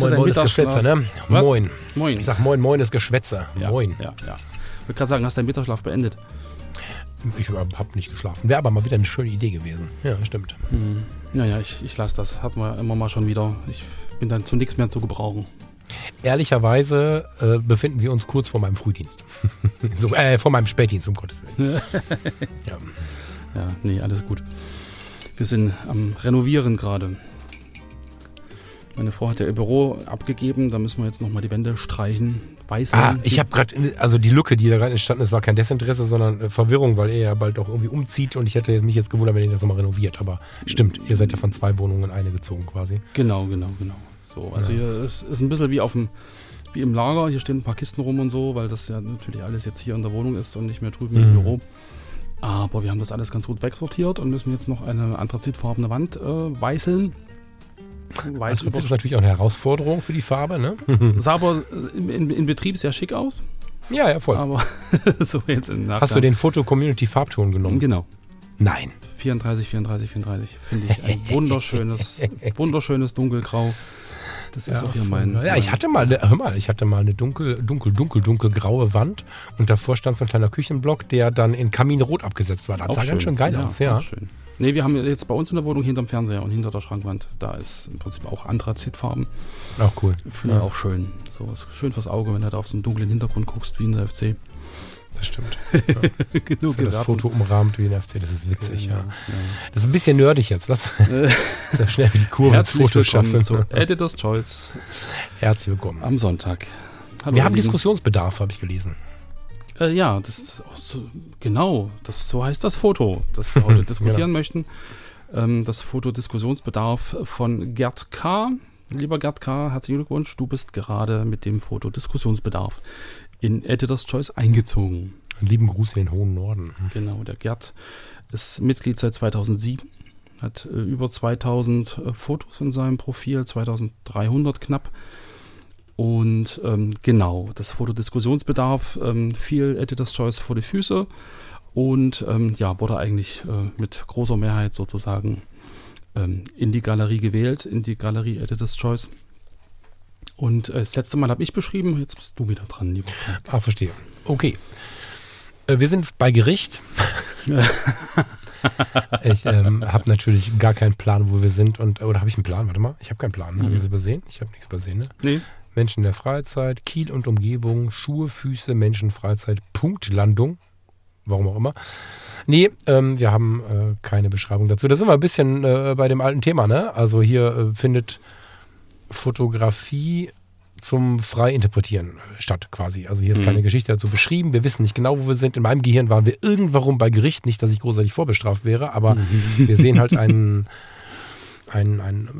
Moin, moin ist Geschwätzer, ne? Was? Moin. Moin. Ich sag moin, moin ist Geschwätzer. Ja, moin. Ja. Ich würde gerade sagen, hast deinen Mittagsschlaf beendet? Ich habe nicht geschlafen. Wäre aber mal wieder eine schöne Idee gewesen. Ja, stimmt. Naja, ich lasse das. Hatten wir immer mal schon wieder. Ich bin dann zu nichts mehr zu gebrauchen. Ehrlicherweise befinden wir uns kurz vor meinem Frühdienst. Vor meinem Spätdienst, um Gottes Willen. Ja, nee, alles gut. Wir sind am Renovieren gerade. Meine Frau hat ja ihr Büro abgegeben, da müssen wir jetzt nochmal die Wände streichen. Ich habe gerade, also die Lücke, die da gerade entstanden ist, war kein Desinteresse, sondern Verwirrung, weil ihr ja bald auch irgendwie umzieht und ich hätte mich jetzt gewundert, wenn ihr das nochmal renoviert. Aber stimmt, ihr seid ja von 2 Wohnungen in eine gezogen quasi. Genau. So, also ja. Hier ist ein bisschen wie im Lager, hier stehen ein paar Kisten rum und so, weil das ja natürlich alles jetzt hier in der Wohnung ist und nicht mehr drüben im Büro. Aber wir haben das alles ganz gut wegsortiert und müssen jetzt noch eine anthrazitfarbene Wand weißeln. Weiß also, das ist natürlich auch eine Herausforderung für die Farbe, ne? Sah aber in Betrieb sehr schick aus. Ja, voll. Aber so jetzt im Nachgang. Hast du den Foto-Community-Farbton genommen? Genau. Nein. 34. Finde ich ein wunderschönes Dunkelgrau. Das ist auch hier mein... Ja, ich hatte mal eine dunkelgraue Wand und davor stand so ein kleiner Küchenblock, der dann in Kaminrot abgesetzt war. Das sah ganz schön geil aus, ja. Auch schön. Nee, wir haben jetzt bei uns in der Wohnung hinterm Fernseher und hinter der Schrankwand, da ist im Prinzip auch Anthrazitfarben. Auch cool. Finde ich auch schön. So ist schön fürs Auge, wenn du da auf so einen dunklen Hintergrund guckst, wie in der FC. Das stimmt. Ja. Genug das Foto umrahmt wie in der FC, das ist witzig, ja. Das ist ein bisschen nerdig jetzt. Lass schnell die Kurve ins Foto schaffen. Zu Editors' Choice. Herzlich willkommen. Am Sonntag. Hallo, wir haben Diskussionsbedarf, habe ich gelesen. Ja, das ist auch so, genau, so heißt das Foto, das wir heute diskutieren möchten. Das Foto-Diskussionsbedarf von Gerd K. Lieber Gerd K., herzlichen Glückwunsch, du bist gerade mit dem Foto-Diskussionsbedarf in Editors' Choice eingezogen. Einen lieben Gruß in den hohen Norden. Genau, der Gerd ist Mitglied seit 2007, hat über 2000 Fotos in seinem Profil, 2300 knapp. Und genau, das Fotodiskussionsbedarf fiel Editors' Choice vor die Füße und wurde eigentlich mit großer Mehrheit sozusagen in die Galerie gewählt, in die Galerie Editors' Choice. Und das letzte Mal habe ich beschrieben, jetzt bist du wieder dran, lieber Frank. Verstehe. Okay. Wir sind bei Gericht. Ich habe natürlich gar keinen Plan, wo wir sind. Oder habe ich einen Plan? Warte mal, ich habe keinen Plan. Ne? Habe ich das übersehen? Ich habe nichts übersehen, ne? Nee. Menschen der Freizeit, Kiel und Umgebung, Schuhe, Füße, Menschen, Freizeit, Punktlandung, warum auch immer. Nee, wir haben keine Beschreibung dazu. Da sind wir ein bisschen bei dem alten Thema, ne? Also hier findet Fotografie zum frei interpretieren statt quasi. Also hier ist keine Geschichte dazu beschrieben. Wir wissen nicht genau, wo wir sind. In meinem Gehirn waren wir irgendwann bei Gericht. Nicht, dass ich großartig vorbestraft wäre, aber wir sehen halt einen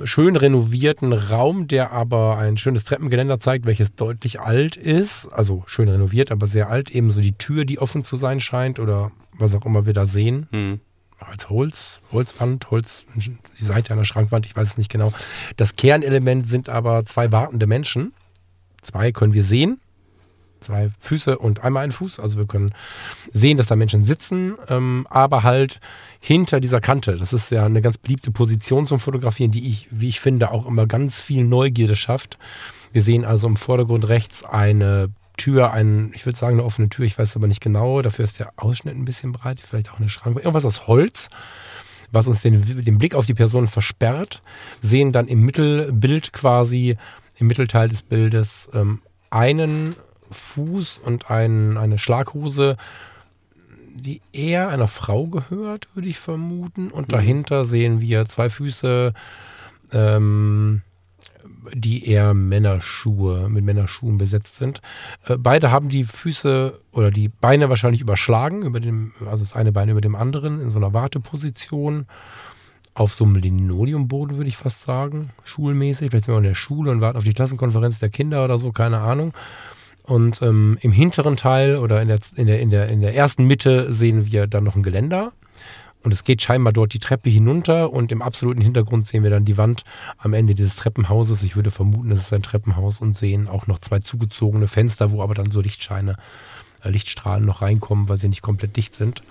schön renovierten Raum, der aber ein schönes Treppengeländer zeigt, welches deutlich alt ist, also schön renoviert, aber sehr alt, ebenso die Tür, die offen zu sein scheint oder was auch immer wir da sehen, als Holzwand, die Seite einer Schrankwand, ich weiß es nicht genau. Das Kernelement sind aber 2 wartende Menschen, 2 können wir sehen, 2 Füße und einmal ein Fuß, also wir können sehen, dass da Menschen sitzen, aber halt hinter dieser Kante, das ist ja eine ganz beliebte Position zum Fotografieren, die ich, wie ich finde, auch immer ganz viel Neugierde schafft. Wir sehen also im Vordergrund rechts eine Tür, ich würde sagen eine offene Tür, ich weiß aber nicht genau, dafür ist der Ausschnitt ein bisschen breit, vielleicht auch eine Schrankwand, irgendwas aus Holz, was uns den Blick auf die Person versperrt, sehen dann im Mittelteil des Bildes einen Fuß und eine Schlaghose, die eher einer Frau gehört, würde ich vermuten. Und dahinter sehen wir 2 Füße, die eher mit Männerschuhen besetzt sind. Beide haben die Füße oder die Beine wahrscheinlich überschlagen, also das eine Bein über dem anderen, in so einer Warteposition. Auf so einem Linoleumboden, würde ich fast sagen, schulmäßig. Vielleicht sind wir auch in der Schule und warten auf die Klassenkonferenz der Kinder oder so, keine Ahnung. Und im hinteren Teil oder in der ersten Mitte sehen wir dann noch ein Geländer. Und es geht scheinbar dort die Treppe hinunter und im absoluten Hintergrund sehen wir dann die Wand am Ende dieses Treppenhauses. Ich würde vermuten, es ist ein Treppenhaus und sehen auch noch zwei zugezogene Fenster, wo aber dann so Lichtstrahlen noch reinkommen, weil sie nicht komplett dicht sind.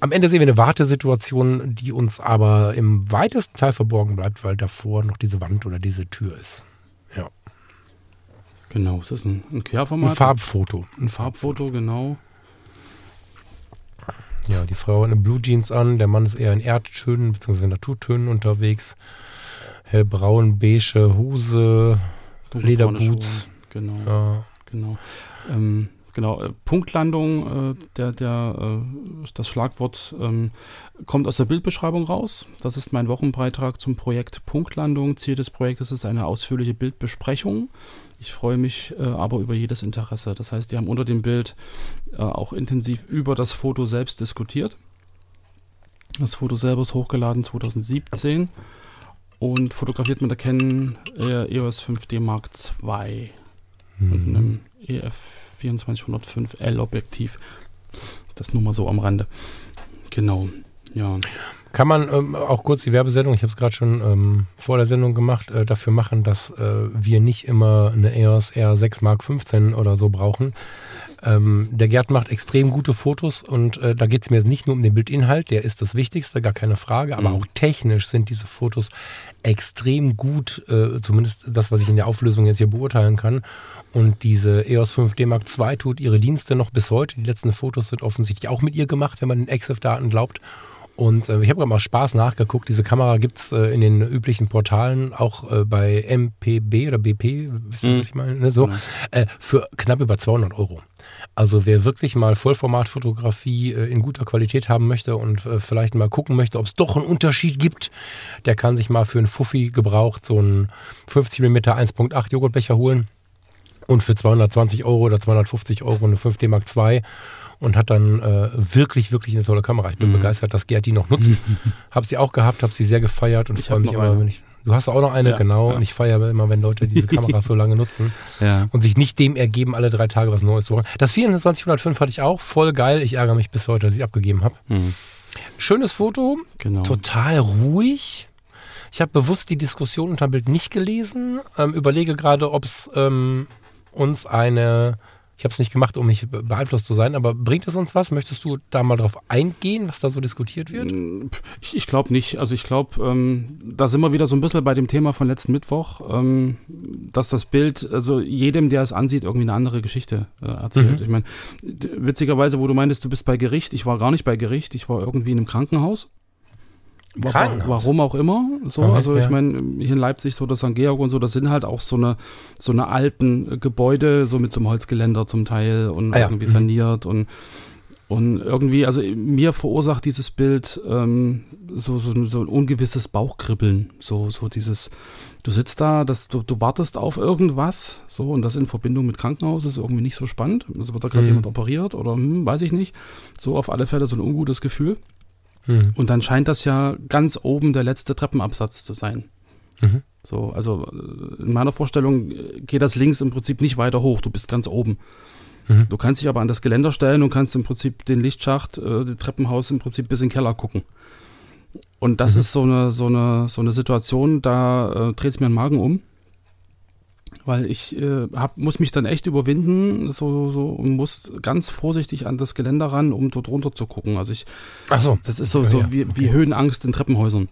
Am Ende sehen wir eine Wartesituation, die uns aber im weitesten Teil verborgen bleibt, weil davor noch diese Wand oder diese Tür ist. Ja. Genau, es ist ein Querformat. Ein Farbfoto. Ein Farbfoto, genau. Ja, die Frau hat eine Blue Jeans an, der Mann ist eher in Erdtönen bzw. Naturtönen unterwegs. Hellbraun, beige Hose, Lederboots. Genau, ja. Genau. Genau, Punktlandung, das Schlagwort kommt aus der Bildbeschreibung raus. Das ist mein Wochenbeitrag zum Projekt Punktlandung. Ziel des Projektes ist eine ausführliche Bildbesprechung. Ich freue mich aber über jedes Interesse. Das heißt, die haben unter dem Bild auch intensiv über das Foto selbst diskutiert. Das Foto selber ist hochgeladen 2017 und fotografiert mit der Canon EOS 5D Mark II und einem EF 24-105L Objektiv. Das nur mal so am Rande. Genau, ja. Kann man auch kurz die Werbesendung, ich habe es gerade schon vor der Sendung gemacht, dafür machen, dass wir nicht immer eine EOS R6 Mark 15 oder so brauchen. Der Gerd macht extrem gute Fotos und da geht es mir jetzt nicht nur um den Bildinhalt, der ist das Wichtigste, gar keine Frage, aber auch technisch sind diese Fotos extrem gut, zumindest das, was ich in der Auflösung jetzt hier beurteilen kann. Und diese EOS 5D Mark II tut ihre Dienste noch bis heute. Die letzten Fotos sind offensichtlich auch mit ihr gemacht, wenn man den EXIF-Daten glaubt. Und ich habe gerade mal Spaß nachgeguckt. Diese Kamera gibt es in den üblichen Portalen, auch bei MPB oder BP, wisst ihr, was ich meine? Ne, so, für knapp über 200 €. Also wer wirklich mal Vollformatfotografie in guter Qualität haben möchte und vielleicht mal gucken möchte, ob es doch einen Unterschied gibt, der kann sich mal für einen Fuffi gebraucht so einen 50 mm 1.8 Joghurtbecher holen und für 220 € oder 250 € eine 5D Mark II und hat dann wirklich, wirklich eine tolle Kamera. Ich bin begeistert, dass Gerd die noch nutzt. Habe sie auch gehabt, habe sie sehr gefeiert und freue mich immer, wenn ich... Du hast auch noch eine, ja, genau. Ja. Und ich feiere immer, wenn Leute diese Kameras so lange nutzen und sich nicht dem ergeben, alle 3 Tage was Neues zu holen. Das 24-105 hatte ich auch. Voll geil. Ich ärgere mich bis heute, dass ich abgegeben habe. Schönes Foto. Genau. Total ruhig. Ich habe bewusst die Diskussion unter dem Bild nicht gelesen. Überlege gerade, ob es uns eine... Ich habe es nicht gemacht, um nicht beeinflusst zu sein, aber bringt es uns was? Möchtest du da mal drauf eingehen, was da so diskutiert wird? Ich glaube nicht. Also ich glaube, da sind wir wieder so ein bisschen bei dem Thema von letzten Mittwoch, dass das Bild, also jedem, der es ansieht, irgendwie eine andere Geschichte erzählt. Ich meine, witzigerweise, wo du meintest, du bist bei Gericht, ich war gar nicht bei Gericht, ich war irgendwie in einem Krankenhaus. Warum auch immer. So, okay, also ich meine, hier in Leipzig, so das St. Georg und so, das sind halt auch so eine alten Gebäude, so mit so einem Holzgeländer zum Teil und irgendwie saniert und irgendwie, also mir verursacht dieses Bild so ein ungewisses Bauchkribbeln. So dieses, du sitzt da, du wartest auf irgendwas, so, und das in Verbindung mit Krankenhaus ist irgendwie nicht so spannend. Also wird da gerade jemand operiert oder weiß ich nicht. So auf alle Fälle so ein ungutes Gefühl. Und dann scheint das ja ganz oben der letzte Treppenabsatz zu sein. So, also in meiner Vorstellung geht das links im Prinzip nicht weiter hoch, du bist ganz oben. Du kannst dich aber an das Geländer stellen und kannst im Prinzip den Lichtschacht, das Treppenhaus im Prinzip bis in den Keller gucken. Und das ist so eine Situation, da dreht es mir den Magen um. Weil ich muss mich dann echt überwinden und muss ganz vorsichtig an das Geländer ran, um dort runter zu gucken. Also das ist wie Höhenangst in Treppenhäusern.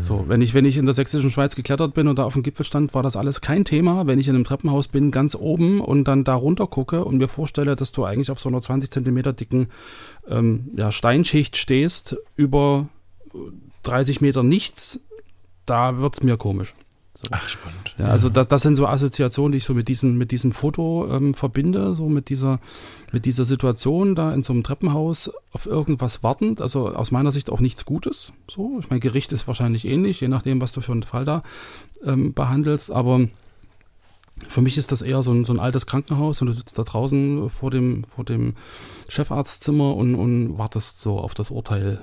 So, wenn ich in der Sächsischen Schweiz geklettert bin und da auf dem Gipfel stand, war das alles kein Thema. Wenn ich in einem Treppenhaus bin, ganz oben und dann da runter gucke und mir vorstelle, dass du eigentlich auf so einer 20 Zentimeter dicken Steinschicht stehst, über 30 Meter nichts, da wird es mir komisch. So. Ach, spannend. Ja, also das sind so Assoziationen, die ich so mit diesem Foto verbinde, so mit dieser Situation da in so einem Treppenhaus auf irgendwas wartend, also aus meiner Sicht auch nichts Gutes. So, ich meine, Gericht ist wahrscheinlich ähnlich, je nachdem, was du für einen Fall da behandelst, aber Für mich ist das eher so ein altes Krankenhaus und du sitzt da draußen vor dem Chefarztzimmer und wartest so auf das Urteil,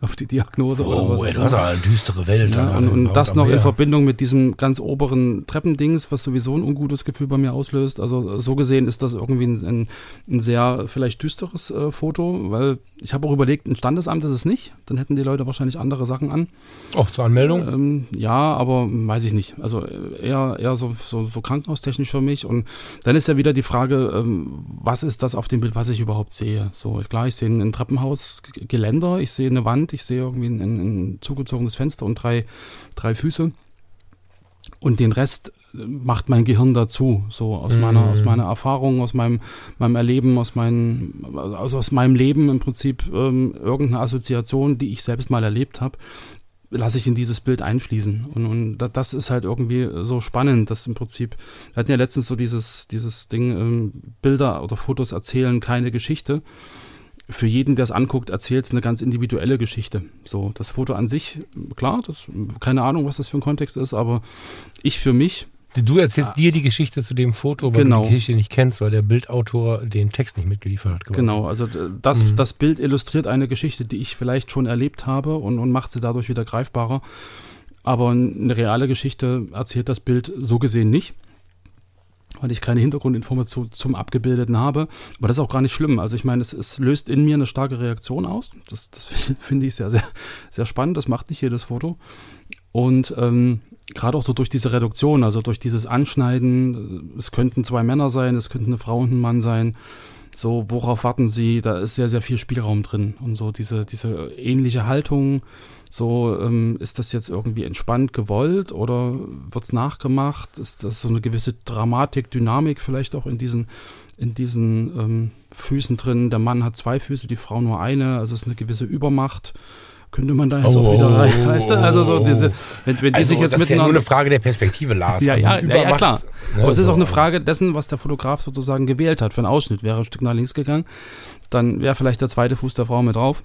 auf die Diagnose. Oh, etwas eine düstere Welt. Ja, und das noch in Verbindung mit diesem ganz oberen Treppendings, was sowieso ein ungutes Gefühl bei mir auslöst. Also so gesehen ist das irgendwie ein sehr vielleicht düsteres Foto, weil ich habe auch überlegt, ein Standesamt ist es nicht. Dann hätten die Leute wahrscheinlich andere Sachen an. Auch zur Anmeldung? Ja, aber weiß ich nicht. Also eher so krankenhaustechnisch für mich. Und dann ist ja wieder die Frage, was ist das auf dem Bild, was ich überhaupt sehe. So, klar, ich sehe ein Treppenhausgeländer, ich sehe eine Wand, ich sehe irgendwie ein zugezogenes Fenster und drei Füße. Und den Rest macht mein Gehirn dazu, so aus meiner Erfahrung, aus meinem Erleben, aus meinem Leben im Prinzip irgendeine Assoziation, die ich selbst mal erlebt habe, lasse ich in dieses Bild einfließen. Und das ist halt irgendwie so spannend, dass im Prinzip, wir hatten ja letztens so dieses Ding, Bilder oder Fotos erzählen keine Geschichte. Für jeden, der es anguckt, erzählt es eine ganz individuelle Geschichte. So, das Foto an sich, klar, das, keine Ahnung, was das für ein Kontext ist, aber ich für mich. Du erzählst dir die Geschichte zu dem Foto, weil du die Geschichte nicht kennst, weil der Bildautor den Text nicht mitgeliefert hat. Geworden. Genau, also das Bild illustriert eine Geschichte, die ich vielleicht schon erlebt habe und macht sie dadurch wieder greifbarer. Aber eine reale Geschichte erzählt das Bild so gesehen nicht, weil ich keine Hintergrundinformation zum Abgebildeten habe. Aber das ist auch gar nicht schlimm. Also ich meine, es löst in mir eine starke Reaktion aus. Das finde ich sehr, sehr, sehr spannend. Das macht nicht jedes Foto. Und gerade auch so durch diese Reduktion, also durch dieses Anschneiden, es könnten zwei Männer sein, es könnten eine Frau und ein Mann sein, so worauf warten sie, da ist sehr, sehr viel Spielraum drin und so diese ähnliche Haltung, so ist das jetzt irgendwie entspannt gewollt oder wird es nachgemacht, ist das so eine gewisse Dramatik, Dynamik vielleicht auch in diesen Füßen drin, der Mann hat zwei Füße, die Frau nur eine, also es ist eine gewisse Übermacht. Könnte man da jetzt auch wieder rein, weißt du? Also so diese, wenn die also sich jetzt das miteinander. Das ist ja nur eine Frage der Perspektive, Lars. Ja, also ja, klar. Ne, aber es ist auch eine Frage dessen, was der Fotograf sozusagen gewählt hat. Für einen Ausschnitt wäre ein Stück nach links gegangen, dann wäre vielleicht der zweite Fuß der Frau mit drauf.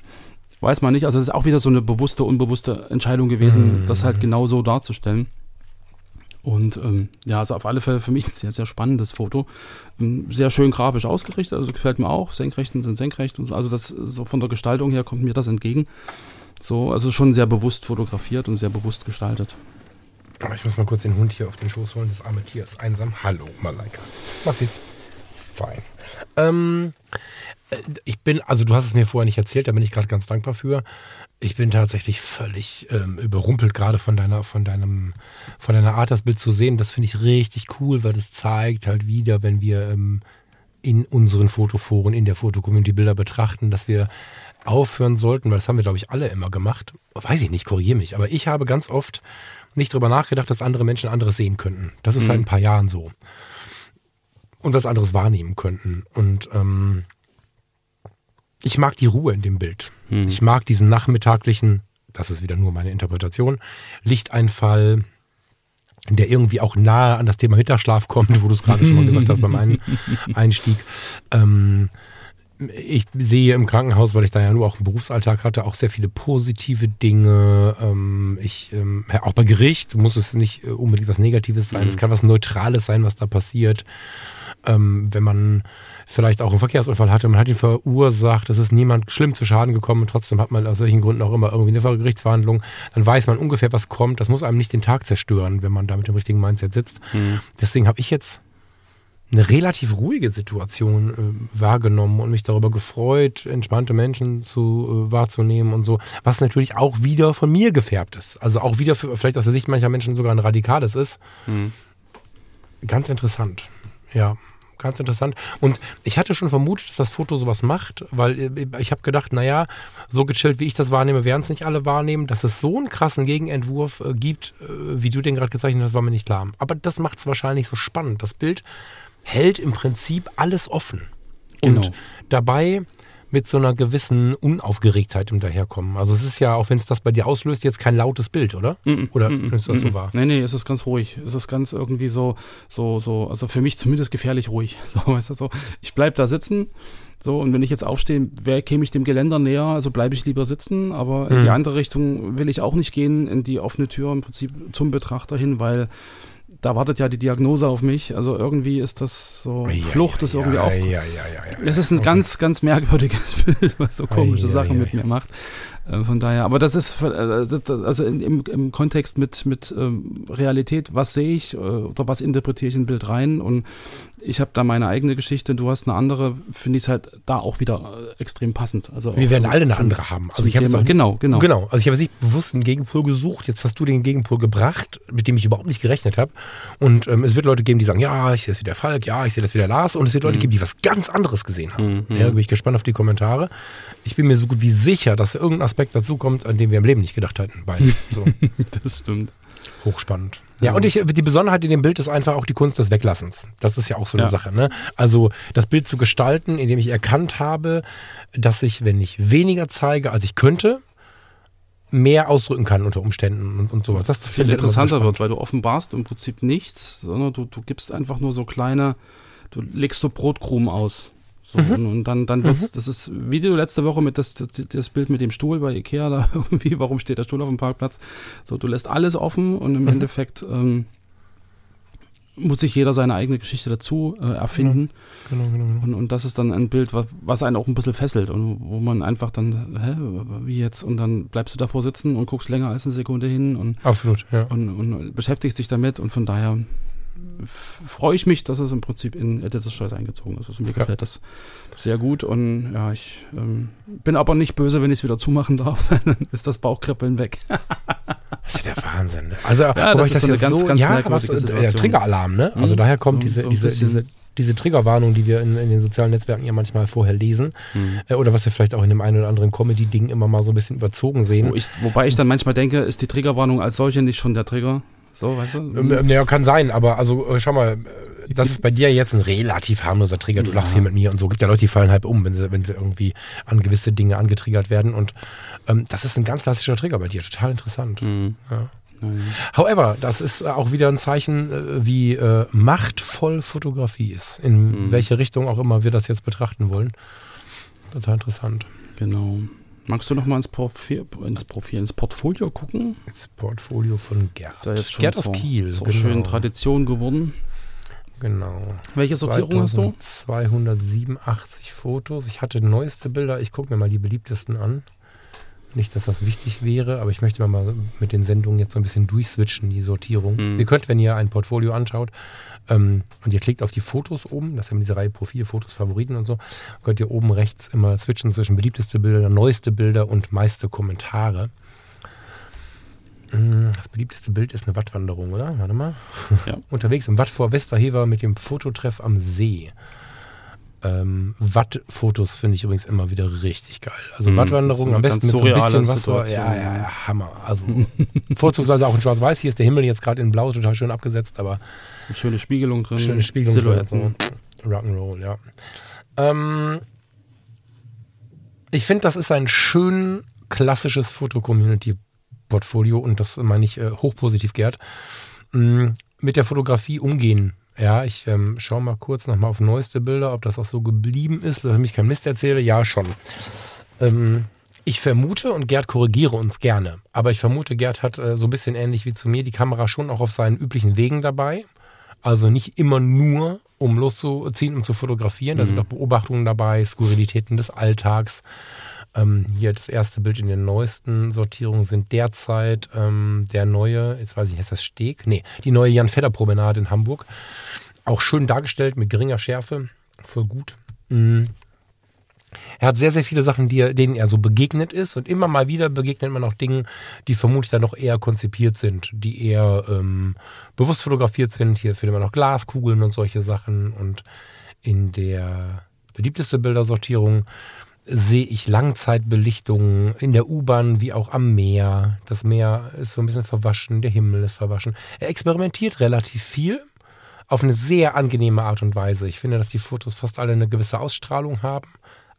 Weiß man nicht. Also es ist auch wieder so eine bewusste, unbewusste Entscheidung gewesen, das halt genau so darzustellen. Und also auf alle Fälle für mich ein sehr, sehr spannendes Foto. Sehr schön grafisch ausgerichtet, also gefällt mir auch. Senkrechten sind senkrecht und so. Also das so von der Gestaltung her kommt mir das entgegen. So, also schon sehr bewusst fotografiert und sehr bewusst gestaltet. Aber ich muss mal kurz den Hund hier auf den Schoß holen. Das arme Tier ist einsam. Hallo, Malaika. Mach's jetzt. Fein. Du hast es mir vorher nicht erzählt, da bin ich gerade ganz dankbar für. Ich bin tatsächlich völlig überrumpelt gerade von deiner Art, das Bild zu sehen. Das finde ich richtig cool, weil das zeigt halt wieder, wenn wir in unseren Fotoforen, in der Foto-Community Bilder betrachten, dass wir aufhören sollten, weil das haben wir, glaube ich, alle immer gemacht. Weiß ich nicht, korrigiere mich. Aber ich habe ganz oft nicht drüber nachgedacht, dass andere Menschen anderes sehen könnten. Das ist seit ein paar Jahren so. Und was anderes wahrnehmen könnten. Und ich mag die Ruhe in dem Bild. Ich mag diesen nachmittaglichen, das ist wieder nur meine Interpretation, Lichteinfall, der irgendwie auch nahe an das Thema Mittagsschlaf kommt, wo du es gerade schon mal gesagt hast beim Einstieg. Ich sehe im Krankenhaus, weil ich da ja nur auch einen Berufsalltag hatte, auch sehr viele positive Dinge. Auch bei Gericht muss es nicht unbedingt was Negatives sein. Es kann was Neutrales sein, was da passiert. Wenn man vielleicht auch einen Verkehrsunfall hatte, man hat ihn verursacht, es ist niemand schlimm zu Schaden gekommen und trotzdem hat man aus solchen Gründen auch immer irgendwie eine Gerichtsverhandlung, dann weiß man ungefähr, was kommt. Das muss einem nicht den Tag zerstören, wenn man da mit dem richtigen Mindset sitzt. Deswegen habe ich jetzt eine relativ ruhige Situation wahrgenommen und mich darüber gefreut, entspannte Menschen wahrzunehmen und so, was natürlich auch wieder von mir gefärbt ist. Also auch wieder vielleicht aus der Sicht mancher Menschen sogar ein radikales ist. Ganz interessant. Ja, ganz interessant. Und ich hatte schon vermutet, dass das Foto sowas macht, weil ich habe gedacht, naja, so gechillt, wie ich das wahrnehme, werden es nicht alle wahrnehmen. Dass es so einen krassen Gegenentwurf gibt, wie du den gerade gezeichnet hast, war mir nicht klar. Aber das macht es wahrscheinlich so spannend. Das Bild hält im Prinzip alles offen. Genau. Und dabei mit so einer gewissen Unaufgeregtheit im Daherkommen. Also es ist ja, auch wenn es das bei dir auslöst, jetzt kein lautes Bild, oder? Oder nimmst du das so wahr? Nee, es ist ganz ruhig. Es ist ganz irgendwie so, also für mich zumindest gefährlich ruhig. So, weißt du, so. Ich bleib da sitzen. So, und wenn ich jetzt aufstehe, käme ich dem Geländer näher, also bleibe ich lieber sitzen, aber in die andere Richtung will ich auch nicht gehen, in die offene Tür im Prinzip zum Betrachter hin, weil da wartet ja die Diagnose auf mich. Also irgendwie ist das so, Flucht ist irgendwie auch. Es ist ein ganz, ganz merkwürdiges Bild, was so komische Sachen mit mir macht. Von daher, aber das ist, also im Kontext mit Realität, was sehe ich oder was interpretiere ich in ein Bild rein, und ich habe da meine eigene Geschichte, du hast eine andere, finde ich es halt da auch wieder extrem passend. Also wir werden alle eine andere haben. Also ich habe genau. Also ich habe nicht bewusst einen Gegenpol gesucht, jetzt hast du den Gegenpol gebracht, mit dem ich überhaupt nicht gerechnet habe, und es wird Leute geben, die sagen, ja, ich sehe das wie der Falk, ja, ich sehe das wie der Lars, und es wird Leute geben, die was ganz anderes gesehen haben. Ja, bin ich gespannt auf die Kommentare. Ich bin mir so gut wie sicher, dass irgendein Aspekt dazu kommt, an dem wir im Leben nicht gedacht hatten. So. Das stimmt. Hochspannend. Ja, und die Besonderheit in dem Bild ist einfach auch die Kunst des Weglassens. Das ist ja auch so eine Sache. Ne? Also das Bild zu gestalten, indem ich erkannt habe, dass ich, wenn ich weniger zeige, als ich könnte, mehr ausdrücken kann unter Umständen und sowas. Das viel interessanter wird, weil du offenbarst im Prinzip nichts, sondern du gibst einfach nur so kleine, du legst so Brotkrumen aus. So, und dann wird's, das ist, wie du letzte Woche mit das Bild mit dem Stuhl bei Ikea, da irgendwie, warum steht der Stuhl auf dem Parkplatz? So, du lässt alles offen, und im Endeffekt muss sich jeder seine eigene Geschichte dazu erfinden. Genau. Und das ist dann ein Bild, was einen auch ein bisschen fesselt und wo man einfach dann, wie jetzt? Und dann bleibst du davor sitzen und guckst länger als eine Sekunde hin und, absolut, ja. Und beschäftigst dich damit, und von daher freue ich mich, dass es im Prinzip in Editors' Choice eingezogen ist. Also mir gefällt das sehr gut, und ja, ich bin aber nicht böse, wenn ich es wieder zumachen darf. Dann ist das Bauchkribbeln weg. Das ist ja der Wahnsinn. Ne? Also, ja, das ist so eine ganz merkwürdige Situation. Der Triggeralarm, ne? Also daher kommt diese Triggerwarnung, die wir in den sozialen Netzwerken ja manchmal vorher lesen, oder was wir vielleicht auch in dem einen oder anderen Comedy-Ding immer mal so ein bisschen überzogen sehen. Wobei ich dann manchmal denke, ist die Triggerwarnung als solche nicht schon der Trigger? So, weißt du? Ja, kann sein, aber also schau mal, das ist bei dir jetzt ein relativ harmloser Trigger. Du lachst hier mit mir und so. Gibt ja Leute, die fallen halb um, wenn sie irgendwie an gewisse Dinge angetriggert werden. Und das ist ein ganz klassischer Trigger bei dir. Total interessant. However, das ist auch wieder ein Zeichen, wie machtvoll Fotografie ist. In welche Richtung auch immer wir das jetzt betrachten wollen. Total interessant. Genau. Magst du noch mal ins Portfolio gucken? Ins Portfolio von Gerd. Gerd aus Kiel. So schön Tradition geworden. Genau. Welche Sortierung hast du? 287 Fotos. Ich hatte neueste Bilder. Ich gucke mir mal die beliebtesten an. Nicht, dass das wichtig wäre, aber ich möchte mal mit den Sendungen jetzt so ein bisschen durchswitchen, die Sortierung. Ihr könnt, wenn ihr ein Portfolio anschaut, und ihr klickt auf die Fotos oben, das haben diese Reihe Profil, Fotos, Favoriten und so, könnt ihr oben rechts immer switchen zwischen beliebteste Bilder, neueste Bilder und meiste Kommentare. Das beliebteste Bild ist eine Wattwanderung, oder? Warte mal. Ja. Unterwegs im Watt vor Westerhever mit dem Fototreff am See. Wattfotos finde ich übrigens immer wieder richtig geil. Also Wattwanderung am besten mit so ein bisschen Wasser. Ja, Hammer. Also vorzugsweise auch in Schwarz-Weiß. Hier ist der Himmel jetzt gerade in Blau total schön abgesetzt, aber eine schöne Spiegelung drin. Schöne Spiegelung. Silhouetten. Rock'n'Roll, ja. Ich finde, das ist ein schön klassisches Foto-Community-Portfolio, und das meine ich hochpositiv, Gerd. Mit der Fotografie umgehen. Ja, ich schaue mal kurz nochmal auf neueste Bilder, ob das auch so geblieben ist, dass ich mich kein Mist erzähle. Ja, schon. Ich vermute, und Gerd, korrigiere uns gerne, aber ich vermute, Gerd hat so ein bisschen ähnlich wie zu mir die Kamera schon auch auf seinen üblichen Wegen dabei. Also nicht immer nur, um loszuziehen, um zu fotografieren. Da sind auch Beobachtungen dabei, Skurrilitäten des Alltags. Hier das erste Bild in der neuesten Sortierung sind derzeit der neue, jetzt weiß ich nicht, heißt das Steg? Nee, die neue Jan-Fedder-Promenade in Hamburg. Auch schön dargestellt, mit geringer Schärfe. Voll gut. Er hat sehr, sehr viele Sachen, denen er so begegnet ist. Und immer mal wieder begegnet man auch Dingen, die vermutlich dann noch eher konzipiert sind, die eher bewusst fotografiert sind. Hier findet man auch Glaskugeln und solche Sachen. Und in der beliebteste Bildersortierung sehe ich Langzeitbelichtungen in der U-Bahn wie auch am Meer. Das Meer ist so ein bisschen verwaschen, der Himmel ist verwaschen. Er experimentiert relativ viel auf eine sehr angenehme Art und Weise. Ich finde, dass die Fotos fast alle eine gewisse Ausstrahlung haben.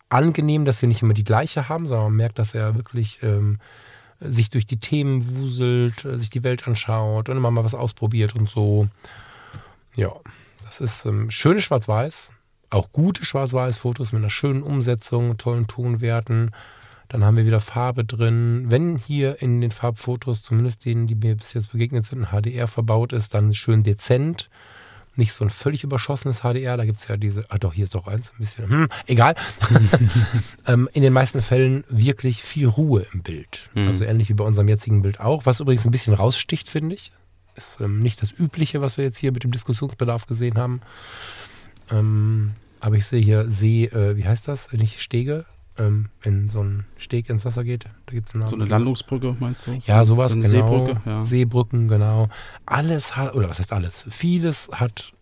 Angenehm, dass wir nicht immer die gleiche haben, sondern man merkt, dass er wirklich sich durch die Themen wuselt, sich die Welt anschaut und immer mal was ausprobiert und so. Ja, das ist schönes Schwarz-Weiß. Auch gute Schwarz-Weiß-Fotos mit einer schönen Umsetzung, tollen Tonwerten. Dann haben wir wieder Farbe drin. Wenn hier in den Farbfotos, zumindest denen, die mir bis jetzt begegnet sind, ein HDR verbaut ist, dann schön dezent. Nicht so ein völlig überschossenes HDR, da gibt es ja diese, ah doch, hier ist auch eins, ein bisschen, egal. In den meisten Fällen wirklich viel Ruhe im Bild. Also ähnlich wie bei unserem jetzigen Bild auch, was übrigens ein bisschen raussticht, finde ich. Ist nicht das Übliche, was wir jetzt hier mit dem Diskussionsbedarf gesehen haben. Aber ich sehe hier wie heißt das, nicht Stege, wenn so ein Steg ins Wasser geht, da gibt es einen Namen. So eine Landungsbrücke, meinst du? Ja, sowas, so eine genau. Seebrücke, ja. Seebrücken, genau. Alles hat, oder was heißt alles? Vieles hat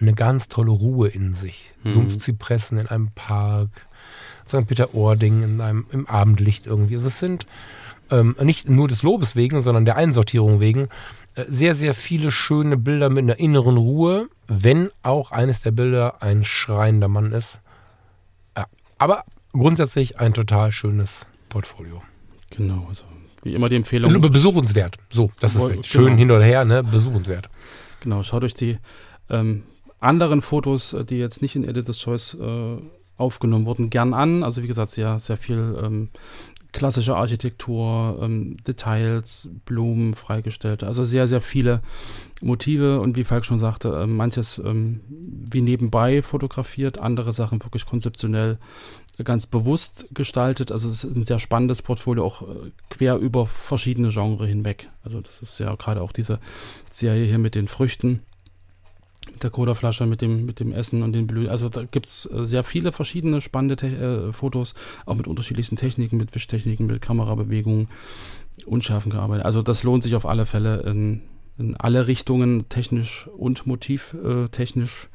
eine ganz tolle Ruhe in sich. Sumpfzypressen in einem Park, St. Peter-Ording im Abendlicht irgendwie. Also es sind nicht nur des Lobes wegen, sondern der Einsortierung wegen sehr, sehr viele schöne Bilder mit einer inneren Ruhe, wenn auch eines der Bilder ein schreiender Mann ist. Ja, aber grundsätzlich ein total schönes Portfolio. Genau, also wie immer die Empfehlung. Besuchenswert. So, das ist genau. Schön hin oder her, ne? Besuchenswert. Genau, schaut euch die anderen Fotos, die jetzt nicht in Editors' Choice aufgenommen wurden, gern an. Also wie gesagt, sehr, sehr viel klassische Architektur, Details, Blumen freigestellt. Also sehr, sehr viele Motive und wie Falk schon sagte, manches wie nebenbei fotografiert, andere Sachen wirklich konzeptionell ganz bewusst gestaltet. Also es ist ein sehr spannendes Portfolio, auch quer über verschiedene Genre hinweg. Also das ist ja gerade auch diese Serie hier mit den Früchten, mit der Colaflasche, mit dem Essen und den Blüten. Also da gibt es sehr viele verschiedene spannende Fotos, auch mit unterschiedlichsten Techniken, mit Wischtechniken, mit Kamerabewegungen, unscharfen gearbeitet. Also das lohnt sich auf alle Fälle in alle Richtungen, technisch und motivtechnisch,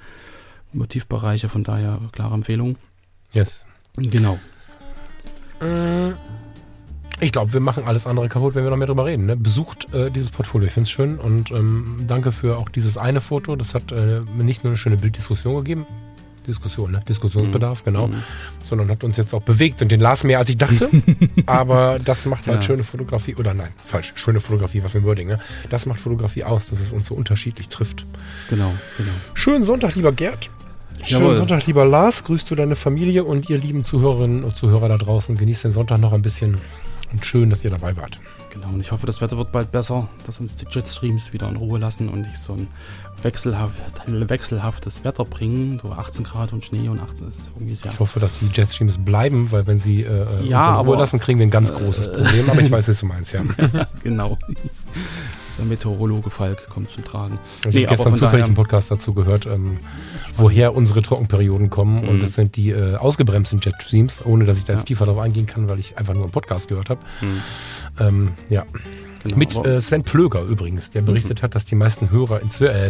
Motivbereiche, von daher klare Empfehlung. Yes. Genau. Ich glaube, wir machen alles andere kaputt, wenn wir noch mehr drüber reden. Ne? Besucht dieses Portfolio, ich finde es schön und danke für auch dieses eine Foto. Das hat nicht nur eine schöne Bilddiskussion gegeben, Diskussionsbedarf, genau, sondern hat uns jetzt auch bewegt und den las mehr, als ich dachte. Aber das macht halt schöne Fotografie, oder nein, falsch, schöne Fotografie, was im Wording, ne? Das macht Fotografie aus, dass es uns so unterschiedlich trifft. Genau. Schönen Sonntag, lieber Gerd. Schönen Sonntag, lieber Lars. Grüßt du deine Familie und ihr lieben Zuhörerinnen und Zuhörer da draußen. Genießt den Sonntag noch ein bisschen und schön, dass ihr dabei wart. Genau, und ich hoffe, das Wetter wird bald besser, dass uns die Jetstreams wieder in Ruhe lassen und nicht so ein wechselhaftes Wetter bringen. So 18 Grad und Schnee und 18 ist irgendwie sehr... Ich hoffe, dass die Jetstreams bleiben, weil wenn sie uns in Ruhe lassen, kriegen wir ein ganz großes Problem. Aber ich weiß, was du meinst, ja. Genau. Der Meteorologe Falk kommt zum Tragen. Ich habe gestern zufällig einen Podcast dazu gehört, woher unsere Trockenperioden kommen. Und das sind die ausgebremsten Jetstreams, ohne dass ich da jetzt tiefer drauf eingehen kann, weil ich einfach nur einen Podcast gehört habe. Genau, mit Sven Plöger übrigens, der berichtet hat, dass die meisten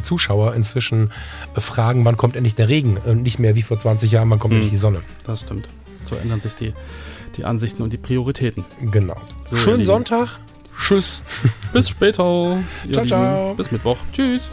Zuschauer inzwischen fragen, wann kommt endlich der Regen? Nicht mehr wie vor 20 Jahren, wann kommt endlich die Sonne? Das stimmt. So ändern sich die Ansichten und die Prioritäten. Genau. So, schönen Sonntag. Tschüss. Bis später. Ciao, ciao. Bis Mittwoch. Tschüss.